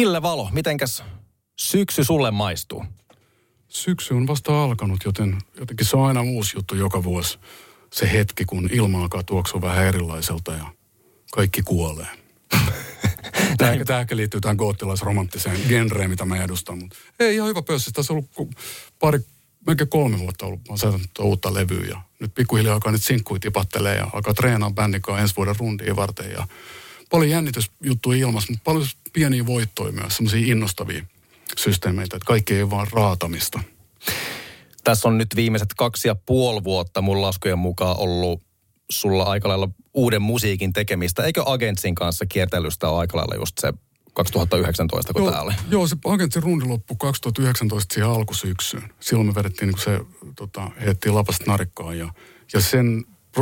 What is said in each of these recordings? Ville Valo, mitenkäs syksy sulle maistuu? Syksy on vasta alkanut, joten jotenkin se on aina uusi juttu joka vuosi. Se hetki, kun ilma alkaa tuoksua vähän erilaiselta ja kaikki kuolee. Tämäkin liittyy tähän goottilaisromanttiseen genreen, mitä mä edustan. Mutta ei, ihan hyvä pössi. Tässä on ollut melkein 3 vuotta ollut. Mä oon säätänyt uutta levyä ja nyt pikkuhiljaa alkaa nyt sinkkuja tipattelee ja alkaa treenaa bändin kanssa ensi vuoden rundiin varten. Ja paljon jännitysjuttuja ilmassa, mutta paljon pieniä voittoja myös, semmoisia innostavia systeemeitä, että kaikki ei vaan raatamista. Tässä on nyt viimeiset 2,5 vuotta mun laskujen mukaan ollut sulla aika lailla uuden musiikin tekemistä. Eikö Agentsin kanssa kiertelystä ole aika lailla just se 2019, kun täällä oli? Joo, se Agentsin rundi loppui 2019 siihen alkusyksyyn. Silloin me vedettiin niin se, heittiin lapasta narikkaan ja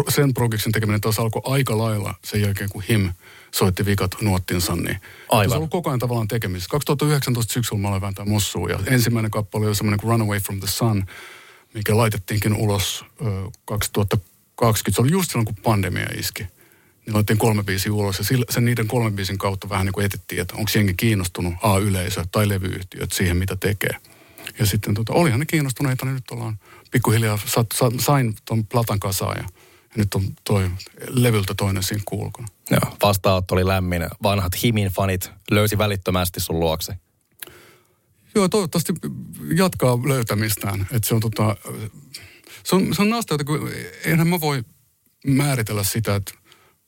sen projektin tekeminen taas alkoi aika lailla sen jälkeen, kun HIM soitti vikat nuottinsa, niin aivan. Se on ollut koko ajan tavallaan tekemisissä. 2019 syksyllä mä olen vähän tää Mossuun, ja ensimmäinen kappale oli semmoinen kuin Runaway from the Sun, mikä laitettiinkin ulos 2020. Se oli just silloin, kun pandemia iski. Niin laitettiin 3 biisiä ulos, ja sen niiden 3 biisin kautta vähän niin kuin etittiin, että onko jengi kiinnostunut A-yleisö tai levyyhtiöt siihen, mitä tekee. Ja sitten olihan ne kiinnostuneita, niin nyt ollaan pikkuhiljaa, sain ton platan kasaan, ja nyt on toi levyltä toinen sinkku ulkona. Joo, vastaanotto oli lämmin. Vanhat HIMin fanit löysi välittömästi sun luokse. Joo, toivottavasti jatkaa löytämistään. Että se on se on nasteita, kun enhän mä voi määritellä sitä, että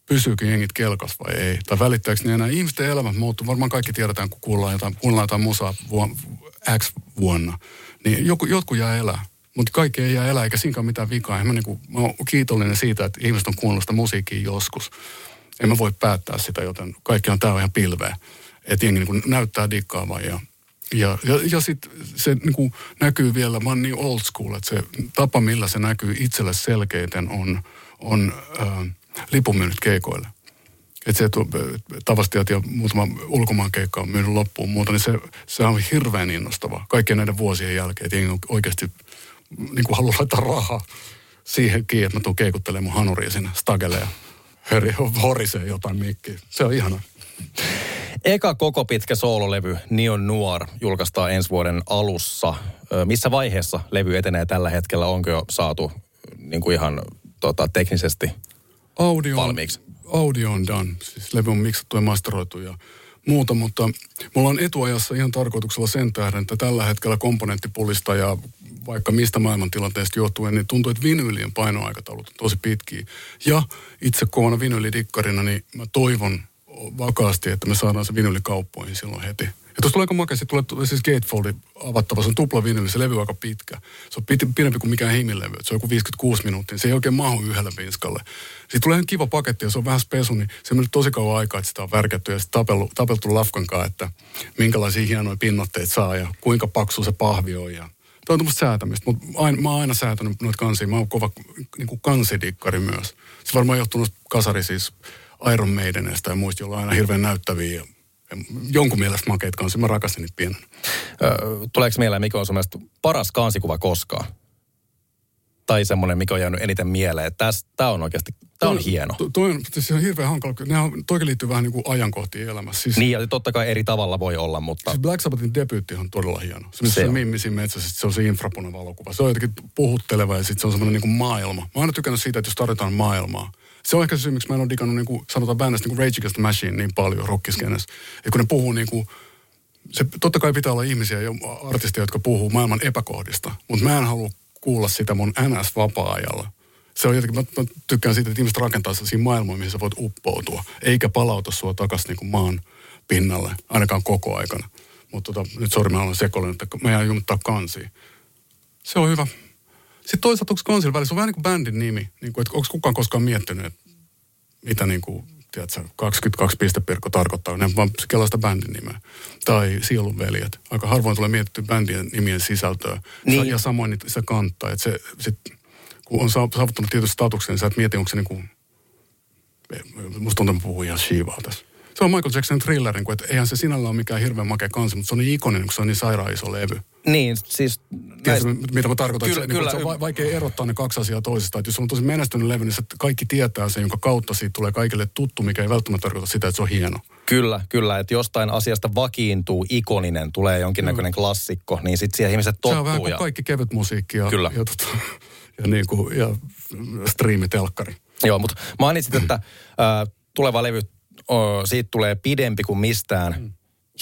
pysyykö jengit kelkas vai ei. Tai välittääkö ne enää ihmisten elämät muuttuu. Varmaan kaikki tiedetään, kun kuullaan jotain musaa X vuonna. Niin jotkut jää elää. Mutta kaikki ei jää elää, eikä siinäkään mitään vikaa. Mä oon kiitollinen siitä, että ihmiset on kuunnellut sitä musiikkia joskus. En mä voi päättää sitä, joten kaikkihan tää on ihan pilveä. Että jengi niin näyttää dikkaavan ja sitten se niin näkyy vielä, mä oon niin old school, että se tapa, millä se näkyy itselle selkeiten on lipunmyynnit keikoille. Että se, että Tavastiat ja muutama ulkomaan keikka on myynyt loppuun muuta, niin se on hirveän innostava. Kaikkien näiden vuosien jälkeen, että jengi oikeasti niin haluaa laittaa rahaa siihenkin, että mä tuun keikuttelemaan mun hanuriin sinne stagelle ja horisee jotain mikkiä. Se on ihanaa. Eka koko pitkä soololevy Neon Noir julkaistaan ensi vuoden alussa. Missä vaiheessa levy etenee tällä hetkellä? Onko jo saatu niin kuin ihan teknisesti valmiiksi? Audio on done. Siis levy on miksattu ja masteroitu ja muuta, mutta mulla on etuajassa ihan tarkoituksella sen tähden, että tällä hetkellä komponenttipulista ja vaikka mistä maailmantilanteesta johtuen, niin tuntuu, että vinyylien painoaikataulut on tosi pitkiä. Ja itse kovana vinyylidikkarina, niin mä toivon vakaasti, että me saadaan se vinyylikauppoihin silloin heti. Ja tuossa tulee aika makea, se tulee siis Gatefoldi avattava, se on tupla vinyyli, se levy on aika pitkä. Se on pidempi kuin mikään HIMin levy, se on joku 56 minuuttia, se ei oikein mahu yhdellä vinskalle. Siitä tulee ihan kiva paketti ja se on vähän spesu, niin se on mennyt tosi kauan aikaa, että sitä on värkätty ja sitten tapeltu lafkankaan, että minkälaisia hienoja pinnotteita saa ja kuinka paksu se pahvi on ja tämä on tämmöistä säätämistä, mutta mä oon aina säätänyt noita kansia. Mä oon kova niin kansidikkari myös. Se varmaan johtunut kasari siis Iron Maidenista ja muista, joilla on aina hirveän näyttäviä ja jonkun mielestä makeita kansia. Mä rakastin niitä pienen. Tuleeko mieleen, mikä on sun mielestä paras kansikuva koskaan? Tai semmoinen, mikä on jäänyt eniten mieleen. Tämä on oikeasti, tämä on hieno. Toi on siis hirveän hankala. Toikin liittyy vähän niin kuin ajankohtiin elämässä. Siis, niin, ja totta kai eri tavalla voi olla, mutta siis Black Sabbathin debyytti on todella hieno. Se on mimmisiin metsässä, se on se infrapunavalokuva. Se on jotenkin puhutteleva ja sitten se on semmoinen niin kuin maailma. Mä oon aina tykännyt siitä, että jos tarjotaan maailmaa. Se on ehkä se syy, miksi mä en ole digannut, niin kuin sanotaan bändistä, niin kuin Rage Against the Machine niin paljon rockiskenessä. Ja kun ne puhuu niin kuin se, totta kai pitää olla ihmisiä ja artisteja, jotka puhuu maailman epäkohdista, mutta mä en halua kuulla sitä mun NS-vapaa-ajalla. Se on jotenkin, mä tykkään siitä, että ihmiset rakentaa sellaisia maailmoja, mihin sä voit uppoutua. Eikä palauta sua takaisin niin kuin maan pinnalle, ainakaan koko aikana. Mutta nyt sori, mä olen sekoilun, että mä jään jumittaa kansiin. Se on hyvä. Sitten toisaalta, onko kansilla välissä? Se on vähän niin kuin bändin nimi. Niin kuin, että onko kukaan koskaan miettinyt, että mitä niin kuin, tiedätkö, 22 pistepirkko tarkoittaa? Ne vaan kelaa sitä bändin nimeä. Tai sielunveljet. Aika harvoin tulee mietitty bändien nimien sisältöä. Niin. Ja samoin niitä sitä kantaa. Että se sit, kun on saavuttanut tietysti statuksen, niin sä et mieti, onko se niin kuin musta tuntuu, että puhuu ihan shiivaa tässä. Se on Michael Jackson Thrillerin, että eihän se sinällä ole mikään hirveän makea kansi, mutta se on niin ikoninen, kun se on niin sairaan iso levy. Niin, siis mitä mä tarkoitan. Kyllä, kyllä. Se on vaikea erottaa ne kaksi asiaa toisistaan. Että jos on tosi menestynyt levy, niin kaikki tietää sen, jonka kautta siitä tulee kaikille tuttu, mikä ei välttämättä tarkoita sitä, että se on hieno. Kyllä, kyllä. Että jostain asiasta vakiintuu, ikoninen, tulee jonkinnäköinen klassikko, niin sitten siellä ihmiset tottuu. Se on vähän kuin kaikki kevyt musiikki ja striimitelkkari. Joo, mutta mainitsit, että tuleva levy, siitä tulee pidempi kuin mistään.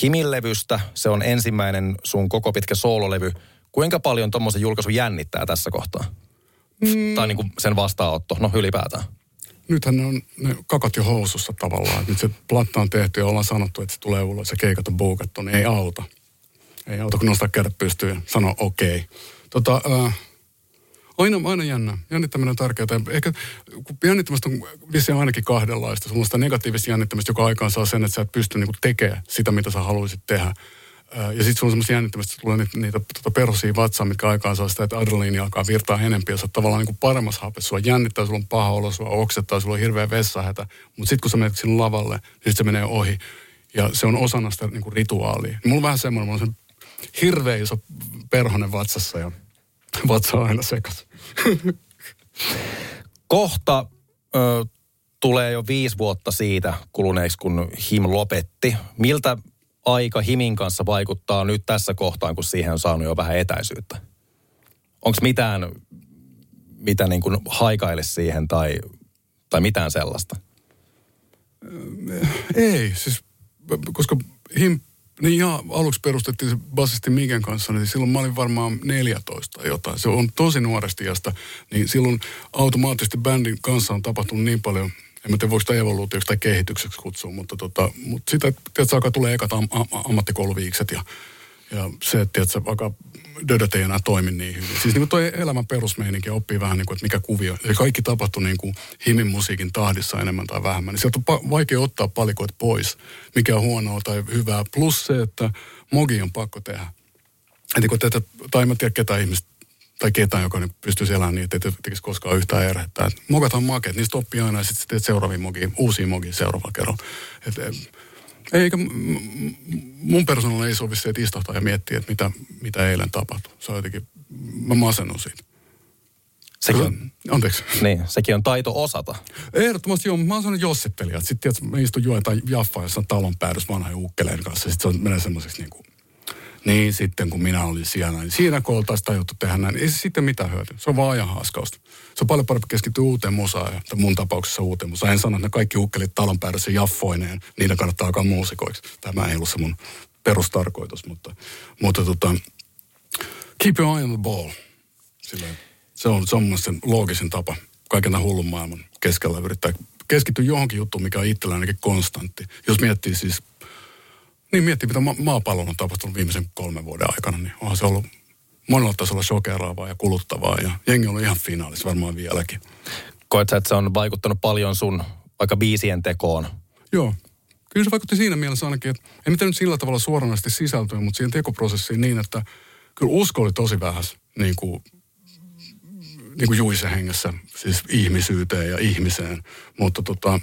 Himin levystä, se on ensimmäinen sun koko pitkä soololevy. Kuinka paljon tommoisen julkaisun jännittää tässä kohtaa? Tai niin kuin sen vastaanotto, no ylipäätään. Nythän ne kakat jo housussa tavallaan. Nyt se platta on tehty ja ollaan sanottu, että se tulee ulos ja keikat on buukattu, niin ei auta. Ei auta, kun nostaa kädet pystyyn ja sanoa okei. Aina jännä. Jännittäminen on tärkeää. Ehkä jännittämistä on vissiin ainakin kahdenlaista. Sellaista negatiivista jännittämistä, joka aikaan saa sen, että sä et pysty niinku tekemään sitä, mitä sä haluaisit tehdä. Ja sitten sulla on semmoista jännittämistä, että tulee niitä perhosia vatsaa, mitkä aikaan saa sitä, että adrenaliini alkaa virtaa enemmän. Ja sä oot tavallaan niinku paremmassa hapessa. Sua jännittää, sulla on paha olo, sua oksettaa, sulla on hirveä vessahätä. Mutta sitten kun sä menet sinne lavalle, niin se menee ohi. Ja se on osana sitä niinku rituaalia. Mulla on vähän semmoinen, mulla on hirveä iso perhonen vatsassa ja vatsa aina sekas. Kohta tulee jo 5 vuotta siitä kuluneeksi, kun HIM lopetti. Miltä aika HIMin kanssa vaikuttaa nyt tässä kohtaan, kun siihen on saanut jo vähän etäisyyttä? Onko mitään, mitä niin kuin haikaile siihen tai mitään sellaista? Ei, siis koska HIM... Niin ja aluksi perustettiin se bassisti Miken kanssa, niin silloin mä olin varmaan 14 jotain. Se on tosi nuoresta iästä, niin silloin automaattisesti bändin kanssa on tapahtunut niin paljon, en mä tiedä voiko sitä evoluutioksi tai kehitykseksi kutsua, mutta sitä, tiedätkö, alkaa tulee ekat ammattikouluviikset ja se, että tiedätkö, alkaa dödöt ei enää toimi niin hyvin. Siis niin kuin toi elämän perusmeininki oppii vähän niin kuin, että mikä kuvio. Ja kaikki tapahtui niin kuin HIMin musiikin tahdissa enemmän tai vähemmän. Niin sieltä on vaikea ottaa palikoit pois, mikä on huonoa tai hyvää. Plus se, että mogi on pakko tehdä. Eli kun teitä, tai en mä tiedä ketään ihmistä, tai ketään, joka pystyisi elämään niin, ettei tekisi koskaan yhtään erhettää. Mogathan on makeet, niistä oppii aina ja sitten teet seuraaviin mogiin, uusiin mogiin seuraavaan kerran. Eikä mun persoonalle ei sovi se, että istahtaa ja miettii, että mitä eilen tapahtui. Se on jotenkin, mä masennun siitä. Anteeksi. Niin, sekin on taito osata. Ehdottomasti joo, mä oon sellainen jossittelijä. Sitten mä istun joen tai jaffaa jossain talon päädys vanhan ukkeleen kanssa. Sitten se menee semmoiseksi niin kuin, niin sitten kun minä olin siellä, niin siinä kun oltaisiin tajuttu tehdä näin, ei se sitten mitään hyötyä. Se on vaan ajan haaskausta. Se on paljon parempi keskittyä uuteen musaan, tai mun tapauksessa uuteen musaan. En sano, että ne kaikki ukkelit talon päädessä jaffoineen, niitä kannattaa alkaa muusikoiksi. Tämä ei ollut se mun perustarkoitus, mutta keep your eye on the ball. Silleen, se on mun sen loogisen tapa kaiken tämän hullun maailman keskellä yrittää keskittyä johonkin juttuun, mikä on itsellä ainakin konstantti. Jos miettii siis... Niin miettii, mitä maapallon on tapahtunut viimeisen 3 vuoden aikana, niin onhan se ollut monella tasolla shokeraavaa ja kuluttavaa, ja jengi on ihan finaalissa varmaan vieläkin. Koet sä, että se on vaikuttanut paljon sun vaikka biisien tekoon? Joo. Kyllä se vaikutti siinä mielessä ainakin, että en mitään nyt sillä tavalla suoranaisesti sisältöä, mutta siihen tekoprosessiin niin, että kyllä usko oli tosi vähäs, niin kuin juisen hengessä, siis ihmisyyteen ja ihmiseen, mutta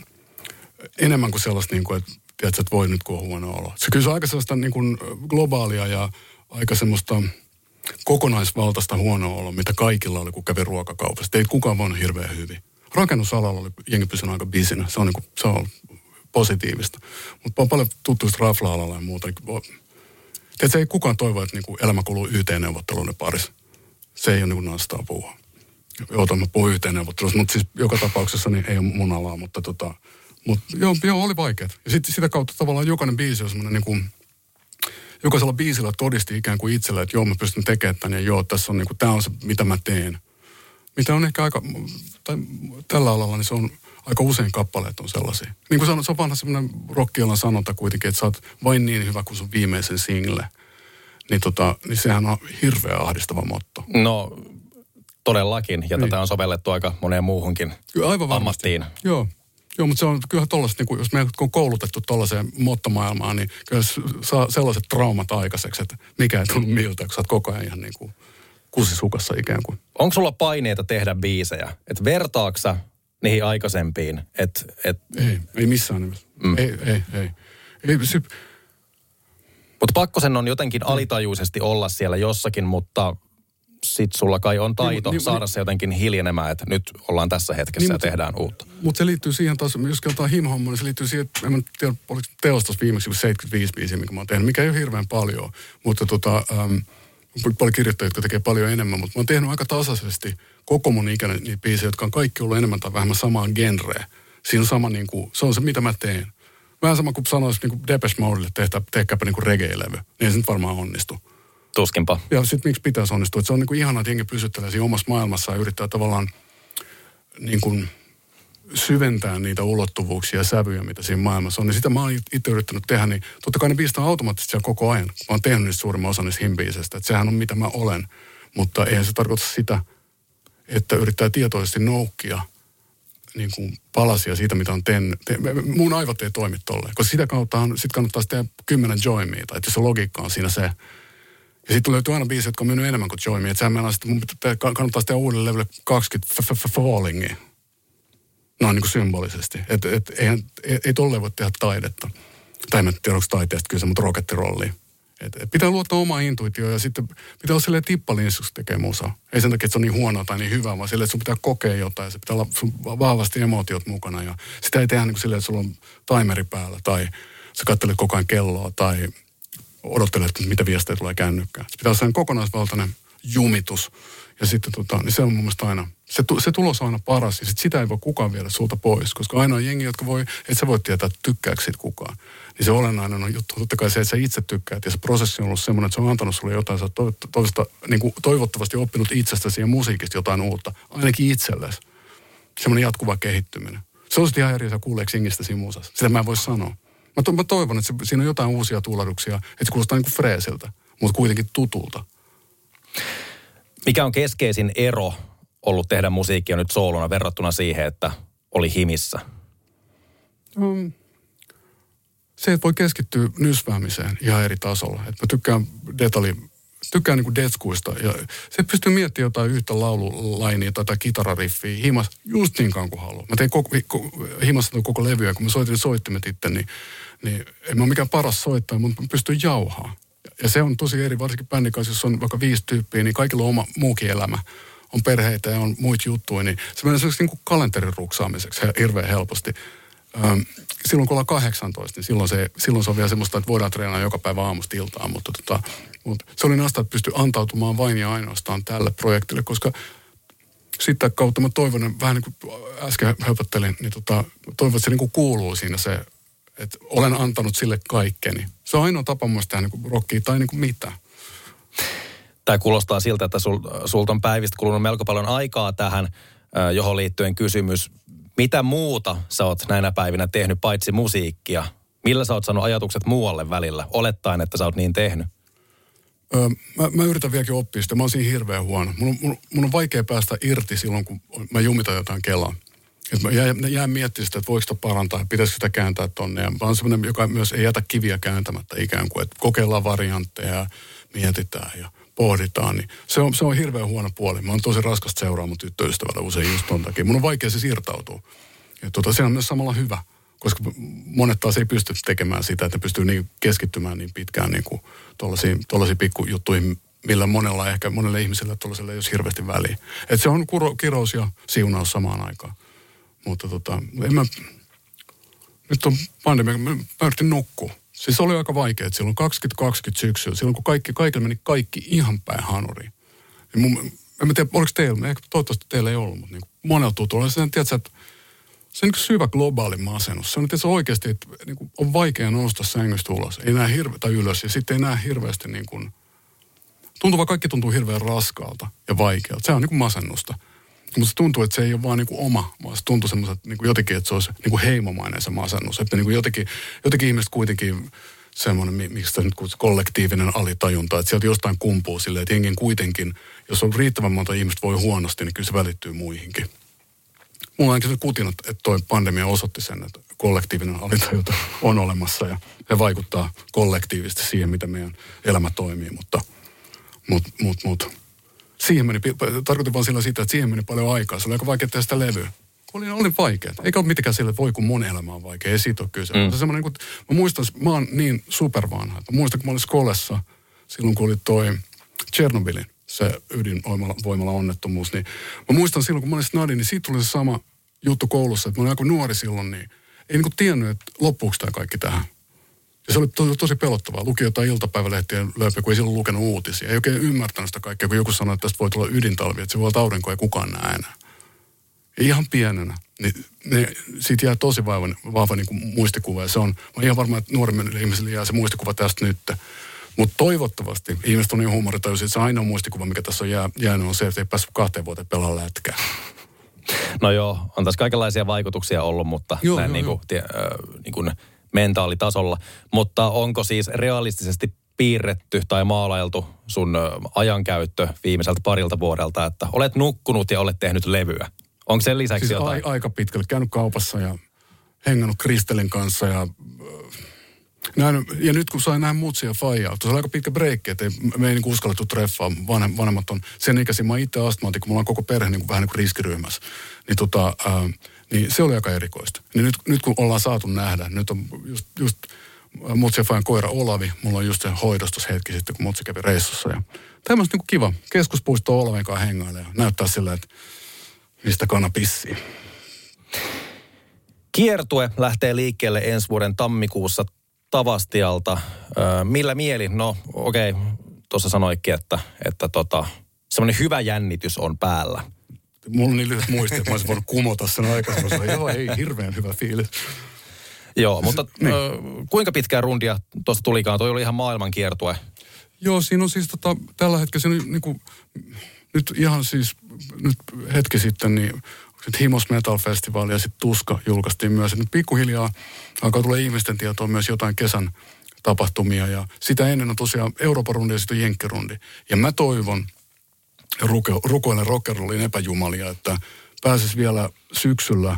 enemmän kuin sellaista, niin kuin, että tiedätkö, että voi nyt, kun on huono olo. Se kyllä se on aika sellaista niin kuin globaalia ja aika semmoista kokonaisvaltaista huonoa oloa, mitä kaikilla oli, kun kävi ruokakaupassa. Ei kukaan voinut hirveän hyvin. Rakennusalalla oli jengi pysynyt aika bisinä. Se on, niin kuin, se on positiivista. Mutta on paljon tuttuista rafla-alalla ja muuta. Tiedätkö, ei kukaan toivoa, että niin kuin elämä kuluu YT-neuvotteluiden parissa. Se ei ole niin nastaa puhua. Ootan, mä puhun YT-neuvottelusta, mutta siis joka tapauksessa niin ei ole mun alaa, mutta Mutta joo, oli vaikeat. Ja sitten sitä kautta tavallaan jokainen biisi on semmoinen niin kuin, jokaisella biisillä todisti ikään kuin itsellä, että joo, mä pystyn tekemään tämän ja joo, tässä on niin kuin, tää on se, mitä mä teen. Mitä on ehkä aika, tai tällä alalla niin se on aika usein kappaleet on sellaisia. Niin kuin se on vanha semmoinen rock-alan sanonta kuitenkin, että sä oot vain niin hyvä kuin sun viimeisen single. Niin sehän on hirveä ahdistava motto. No, todellakin. Ja niin. Tätä on sovellettu aika moneen muuhunkin ammattiin. Joo. Joo, mutta se on kyllähän tollaista, niin jos me on koulutettu tollaiseen mottomaailmaan, niin kyllä se saa sellaiset traumat aikaiseksi, että mikä ei tunnu miltä, kun sä oot koko ajan ihan niin kuin kusisukassa ikään kuin. Onko sulla paineita tehdä biisejä? Että vertaatko sä niihin aikaisempiin? Ei missään nimessä. Ei. Mutta pakko sen on jotenkin alitajuisesti olla siellä jossakin, mutta sit sulla kai on taito saada se jotenkin hiljenemään, että nyt ollaan tässä hetkessä ja tehdään uutta. Mutta se liittyy siihen taas, jos katsotaan HIM-hommaa, niin se liittyy siihen, että en tiedä, oliko teostas viimeksi 75 biisiä, minkä mä oon tehnyt, mikä ei ole hirveän paljon, mutta paljon kirjoittajia, jotka tekee paljon enemmän, mutta mä oon tehnyt aika tasaisesti koko mun ikäni niitä biisejä, jotka on kaikki ollut enemmän tai vähemmän samaa genreä. Siinä on sama, niin kuin, se on se, mitä mä teen. Vähän sama kuin sanoisin niin Depeche Modelle, että tehkääpä niin reggae-levy. Niin se nyt varmaan onnistu. Tuskinpa. Ja sitten miksi pitäisi onnistua? Että se on niin ihanaa, että jengi pysyttelee siinä omassa maailmassaan ja yrittää tavallaan niin kuin syventää niitä ulottuvuuksia ja sävyjä, mitä siinä maailmassa on. Ja sitä mä oon itse yrittänyt tehdä, niin totta kai ne biistaa automaattisesti koko ajan. Mä oon tehnyt niistä suurimman osan niistä himbiisestä. Että sehän on mitä mä olen. Mutta eihän se tarkoita sitä, että yrittää tietoisesti noukkia niin kuin palasia siitä, mitä on tehnyt. Mun aivot ei toimi tolleen, koska sitä kauttahan sit kannattaa tehdä 10 joimiita, että se logiikka on siinä se. Ja sitten löytyy aina biisejä, jotka on mennyt enemmän kuin joimia. Että sehän meinaa sitten, mun kannattaa tehdä uudelle levylle 20 fallingia. No niin kuin symbolisesti. Että ei tolleen voi tehdä taidetta. Tai en tiedä, onko taiteesta kyse, mutta rokettirollia. Pitää luottaa omaan intuitioon ja sitten pitää olla silleen tippalinsus, kun tekee musaa. Ei sen takia, että se on niin huonoa tai niin hyvää, vaan silleen, että sun pitää kokea jotain ja se pitää olla sun vahvasti emootiot mukana. Ja sitä ei tehdä niin kuin silleen, että sulla on timeri päällä tai sä katselet koko ajan kelloa tai odottelet, mitä viestejä tulee kännykkään. Se pitää olla sellainen kokonaisvaltainen jumitus ja sitten niin se on mun mielestä aina, se tulos on aina paras ja sitten sitä ei voi kukaan viedä sulta pois, koska ainoa jengi, jotka voi, et sä voi tietää, että tykkääkö siitä kukaan. Niin se olennainen on juttu. Totta kai se, että sä itse tykkäät ja se prosessi on ollut semmoinen, että se on antanut sulle jotain, sä oot niin toivottavasti oppinut itsestäsi ja musiikista jotain uutta, ainakin itsellesi. Semmoinen jatkuva kehittyminen. Se on sitten ihan eri, sä kuuleeko jengistä siinä musassa. Sitä mä en voi sanoa. Mä toivon, että siinä on jotain uusia tuuladuksia, että se kuulostaa niin kuin freesiltä, mutta kuitenkin tutulta. Mikä on keskeisin ero ollut tehdä musiikkia nyt soolona verrattuna siihen, että oli himissä? Se, että voi keskittyä nysväämiseen ihan eri tasolla. Et mä tykkään niin kuin detskuista. Ja se pystyy miettimään jotain yhtä laululainia tai kitarariffiä himas just niin kauan kuin haluaa. Mä tein himassa koko levyä, kun mä soitin soittimet itse, niin en mä ole mikään paras soittaja, mutta mä pystyn jauhaa. Ja se on tosi eri, varsinkin bändin kanssa, jos on vaikka 5 tyyppiä, niin kaikilla on oma muukin elämä. On perheitä ja on muita juttuja, niin se menee sellaisiksi niin kuin kalenterin ruksaamiseksi hirveän helposti. Silloin kun ollaan 18, niin silloin se on vielä semmoista, että voidaan treenaa joka päivä aamusta iltaan, mutta se oli nasta, että pystyi antautumaan vain ja ainoastaan tälle projektille, koska sitä kautta mä toivon, vähän niin kuin äsken höpöttelin, niin toivon, että se niin kuin kuuluu siinä se, että olen antanut sille kaikkeni. Se on ainoa tapa muista tehdä niin kuin rockia tai niin kuin mitään. Tämä kuulostaa siltä, että sulta on päivistä kulunut melko paljon aikaa tähän, johon liittyen kysymys. Mitä muuta sä oot näinä päivinä tehnyt paitsi musiikkia? Millä sä oot saanut ajatukset muualle välillä, olettaen, että sä oot niin tehnyt? Mä yritän vieläkin oppia sitä. Mä oon siinä hirveän huono. Mun on vaikea päästä irti silloin, kun mä jumitan jotain kelaa. Et mä jään miettimään sitä, että voiko sitä parantaa, pitäisikö sitä kääntää tonne. Ja mä oon semmoinen, joka myös ei jätä kiviä kääntämättä ikään kuin. Että kokeillaan variantteja ja mietitään ja pohditaan, niin se on hirveän huono puoli. Mä oon tosi raskasta seuraa mun tyttöystävällä usein just ton takia. Mun on vaikea siis irtautua. Ja se on myös samalla hyvä, koska monet taas ei pysty tekemään sitä, että ne pystyy niin keskittymään niin pitkään niin kuin tollaisiin pikkujuttuihin, millä monelle ihmiselle tollaselle ei ole hirveästi väliä. Että se on kirous ja siunaus samaan aikaan. Mutta nyt on pandemia, mä yritin nukkua. Siis oli aika vaikea, että silloin 2020 syksyllä, silloin kun kaikilla meni kaikki ihan päin hanuriin. En mä tiedä, oliko teillä, ehkä toivottavasti teillä ei ollut, mutta niin monella tutulla. Se on syvä globaali masennus. Se on tietysti oikeasti, että niin on vaikea nousta sängystä ulos. Ei näe hirveätä ylös ja sitten ei näe hirveästi niin kuin, kaikki tuntuu hirveän raskaalta ja vaikealta. Se on niin kuin masennusta. Mutta se tuntuu, että se ei ole vaan niinku oma, vaan se tuntuu semmoiset niinku jotenkin, että se olisi niinku heimomainen se masennus. Että niinku jotenkin ihmiset kuitenkin semmoinen, miksi se nyt kollektiivinen alitajunta, että sieltä jostain kumpuu silleen, että hengen kuitenkin, jos on riittävän monta ihmistä voi huonosti, niin kyllä se välittyy muihinkin. Mulla on ainakin se kutin, että toi pandemia osoitti sen, että kollektiivinen alitajunta on olemassa ja se vaikuttaa kollektiivisesti siihen, mitä meidän elämä toimii, mutta. Tarkoitin vaan sillä sitä, että siihen meni paljon aikaa. Se oli aika vaikea tehdä sitä levyä. Oli vaikeaa. Eikä ole mitenkään sillä, että voi kun mun elämä on vaikea. Ei siitä ole kyse. Mä muistan, mä oon niin supervanha. Mä muistan, kun mä olin Skolessa silloin, kun oli toi Tšernobylin se ydinvoimala onnettomuus. Niin mä muistan silloin, kun mä olin snadi, niin siitä tuli se sama juttu koulussa, että mä olin aika nuori silloin, niin ei niin kuin tiennyt, että loppuuko tämä kaikki tähän. Ja se oli tosi pelottavaa. Luki jotain iltapäivälehtien lööpä, kun ei silloin lukenut uutisia. Ei oikein ymmärtänyt sitä kaikkea, kun joku sanoi, että tästä voi tulla ydintalvi, että se voi olla aurinko, ei kukaan näe enää. Ja ihan pienenä. Siitä jää tosi vahva niin kuin muistikuva. Ja se on, mä olen ihan varma, että nuoremmille ihmisille jää se muistikuva tästä nyt. Mutta toivottavasti ihmiset on niin huumoritajuisia, että se ainoa muistikuva, mikä tässä on jäänyt, on se, että ei päässyt 2 vuoteen pelaa lätkää. No joo, on tässä kaikenlaisia vaikutuksia ollut, mutta näin niin kuin mentaalitasolla. Mutta onko siis realistisesti piirretty tai maalailtu sun ajankäyttö viimeiseltä parilta vuodelta, että olet nukkunut ja olet tehnyt levyä? Onko sen lisäksi siis jotain? Aika pitkälle. Käynyt kaupassa ja hengannut Kristelin kanssa ja... Ja nyt kun sain nähdä mutsia ja faijaa, se oli aika pitkä breikki, että me ei niinku uskallettu treffaa, vanhemmat on sen ikäisiä, mä itse astmaatikko, mulla on koko perhe niinku, vähän niin kuin riskiryhmässä, niin, niin se oli aika erikoista. Niin nyt kun ollaan saatu nähdä, nyt on just mutsia ja faijan koira Olavi, mulla on just se hoidostus hetki sitten, kun mutsi kävi reissussa. Ja tämmöistä niinku kiva, keskuspuisto Olavin kanssa hengailee ja näyttää silleen, että mistä kana pissii. Kiertue lähtee liikkeelle ensi vuoden tammikuussa Tavastialta. Millä mieli? No okei, tuossa sanoikin, että semmoinen hyvä jännitys on päällä. Mulla on niin lyhyt muisti, että mä olisin voinut kumota sen aikaisemmin. Joo, ei hirveän hyvä fiilis. Joo, mutta niin. Kuinka pitkää rundia tuosta tulikaan? Toi oli ihan maailman kiertue. Joo, siinä on siis tällä hetkellä, siinä on, niin kuin, nyt hetki sitten, niin Himos Metal Festival ja sitten Tuska julkaistiin myös. Nyt pikkuhiljaa alkaa tulla ihmisten tietoa myös jotain kesän tapahtumia. Ja sitä ennen on tosiaan Euroopan rundi ja sitten jenkkirundi. Ja mä toivon, rukoilen rockerollin epäjumalia, että pääsis vielä syksyllä,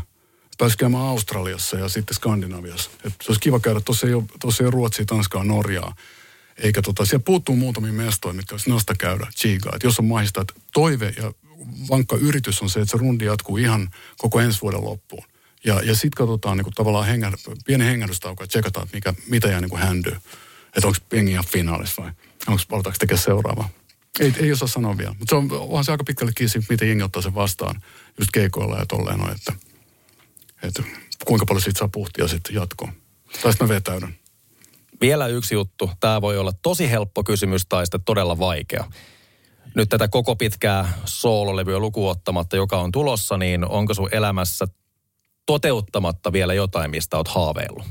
pääsis käymään Australiassa ja sitten Skandinaviassa. Et se olisi kiva käydä, tuossa ei ole Ruotsia, Tanskaa, Norjaa. Eikä siellä puuttuu muutamia mestoja, mitkä olisi nosta käydä, chigaa. Jos on mahdollista, että toive ja vankka yritys on se, että se rundi jatkuu ihan koko ensi vuoden loppuun. Ja sitten katsotaan niin kuin tavallaan pieni hengähdystauko ja tsekataan, että mitä jää niin kuin händyy. Että onko jengi ihan finaalissa vai aletaanko tekemään seuraavaa. Ei osaa sanoa vielä, mutta onhan se aika pitkälle kiinni, miten jengi ottaa sen vastaan just keikoilla ja tolleen noin, että kuinka paljon siitä saa puhtia sitten jatkoon. Tai sitten mä vetäydyn. Vielä yksi juttu. Tämä voi olla tosi helppo kysymys tai sitten todella vaikea. Nyt tätä koko pitkää soololevyä lukuottamatta, joka on tulossa, niin onko sun elämässä toteuttamatta vielä jotain, mistä oot haaveillut?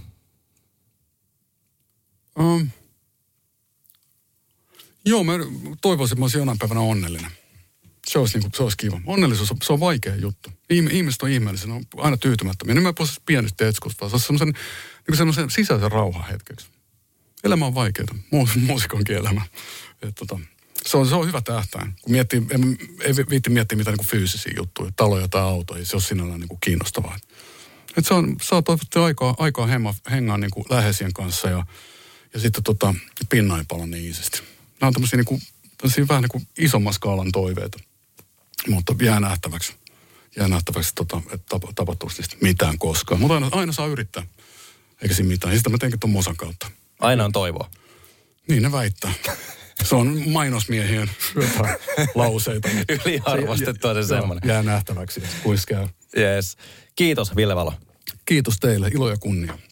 Joo, mä toivoisin, että mä olisin jonain päivänä onnellinen. Se olisi kiva. Onnellisuus, se on vaikea juttu. Ihmiset on ihmeellisiä, ne on aina tyytymättömiä. Nyt mä puhuisin pienistä tetskusta, se on semmoisen sisäisen rauhan hetkeksi. Elämä on vaikeaa, muusikonkin elämä. Se on hyvä tähtäin. Kun miettii, ei viitti miettiä mitään niin fyysisiä juttuja, taloja tai autoja, se on sinällään niin kiinnostavaa. Et saa toivottavasti aikaa hengaa niin läheisien kanssa ja sitten pinna ei pala niin iisisti. Nämä on tämmöisiä vähän niin isomman skaalan toiveita, mutta jää nähtäväksi että tapahtuisi niistä mitään koskaan. Mutta aina saa yrittää, eikä siinä mitään. Ja sitä mä teenkin tuon Mosan kautta. Aina on toivoa. Niin ne väittää. Se on mainosmiehien lauseita. Yliarvostettua se semmoinen. Jää nähtäväksi, kuinka käy. Yes. Kiitos Ville Valo. Kiitos teille, ilo ja kunnia.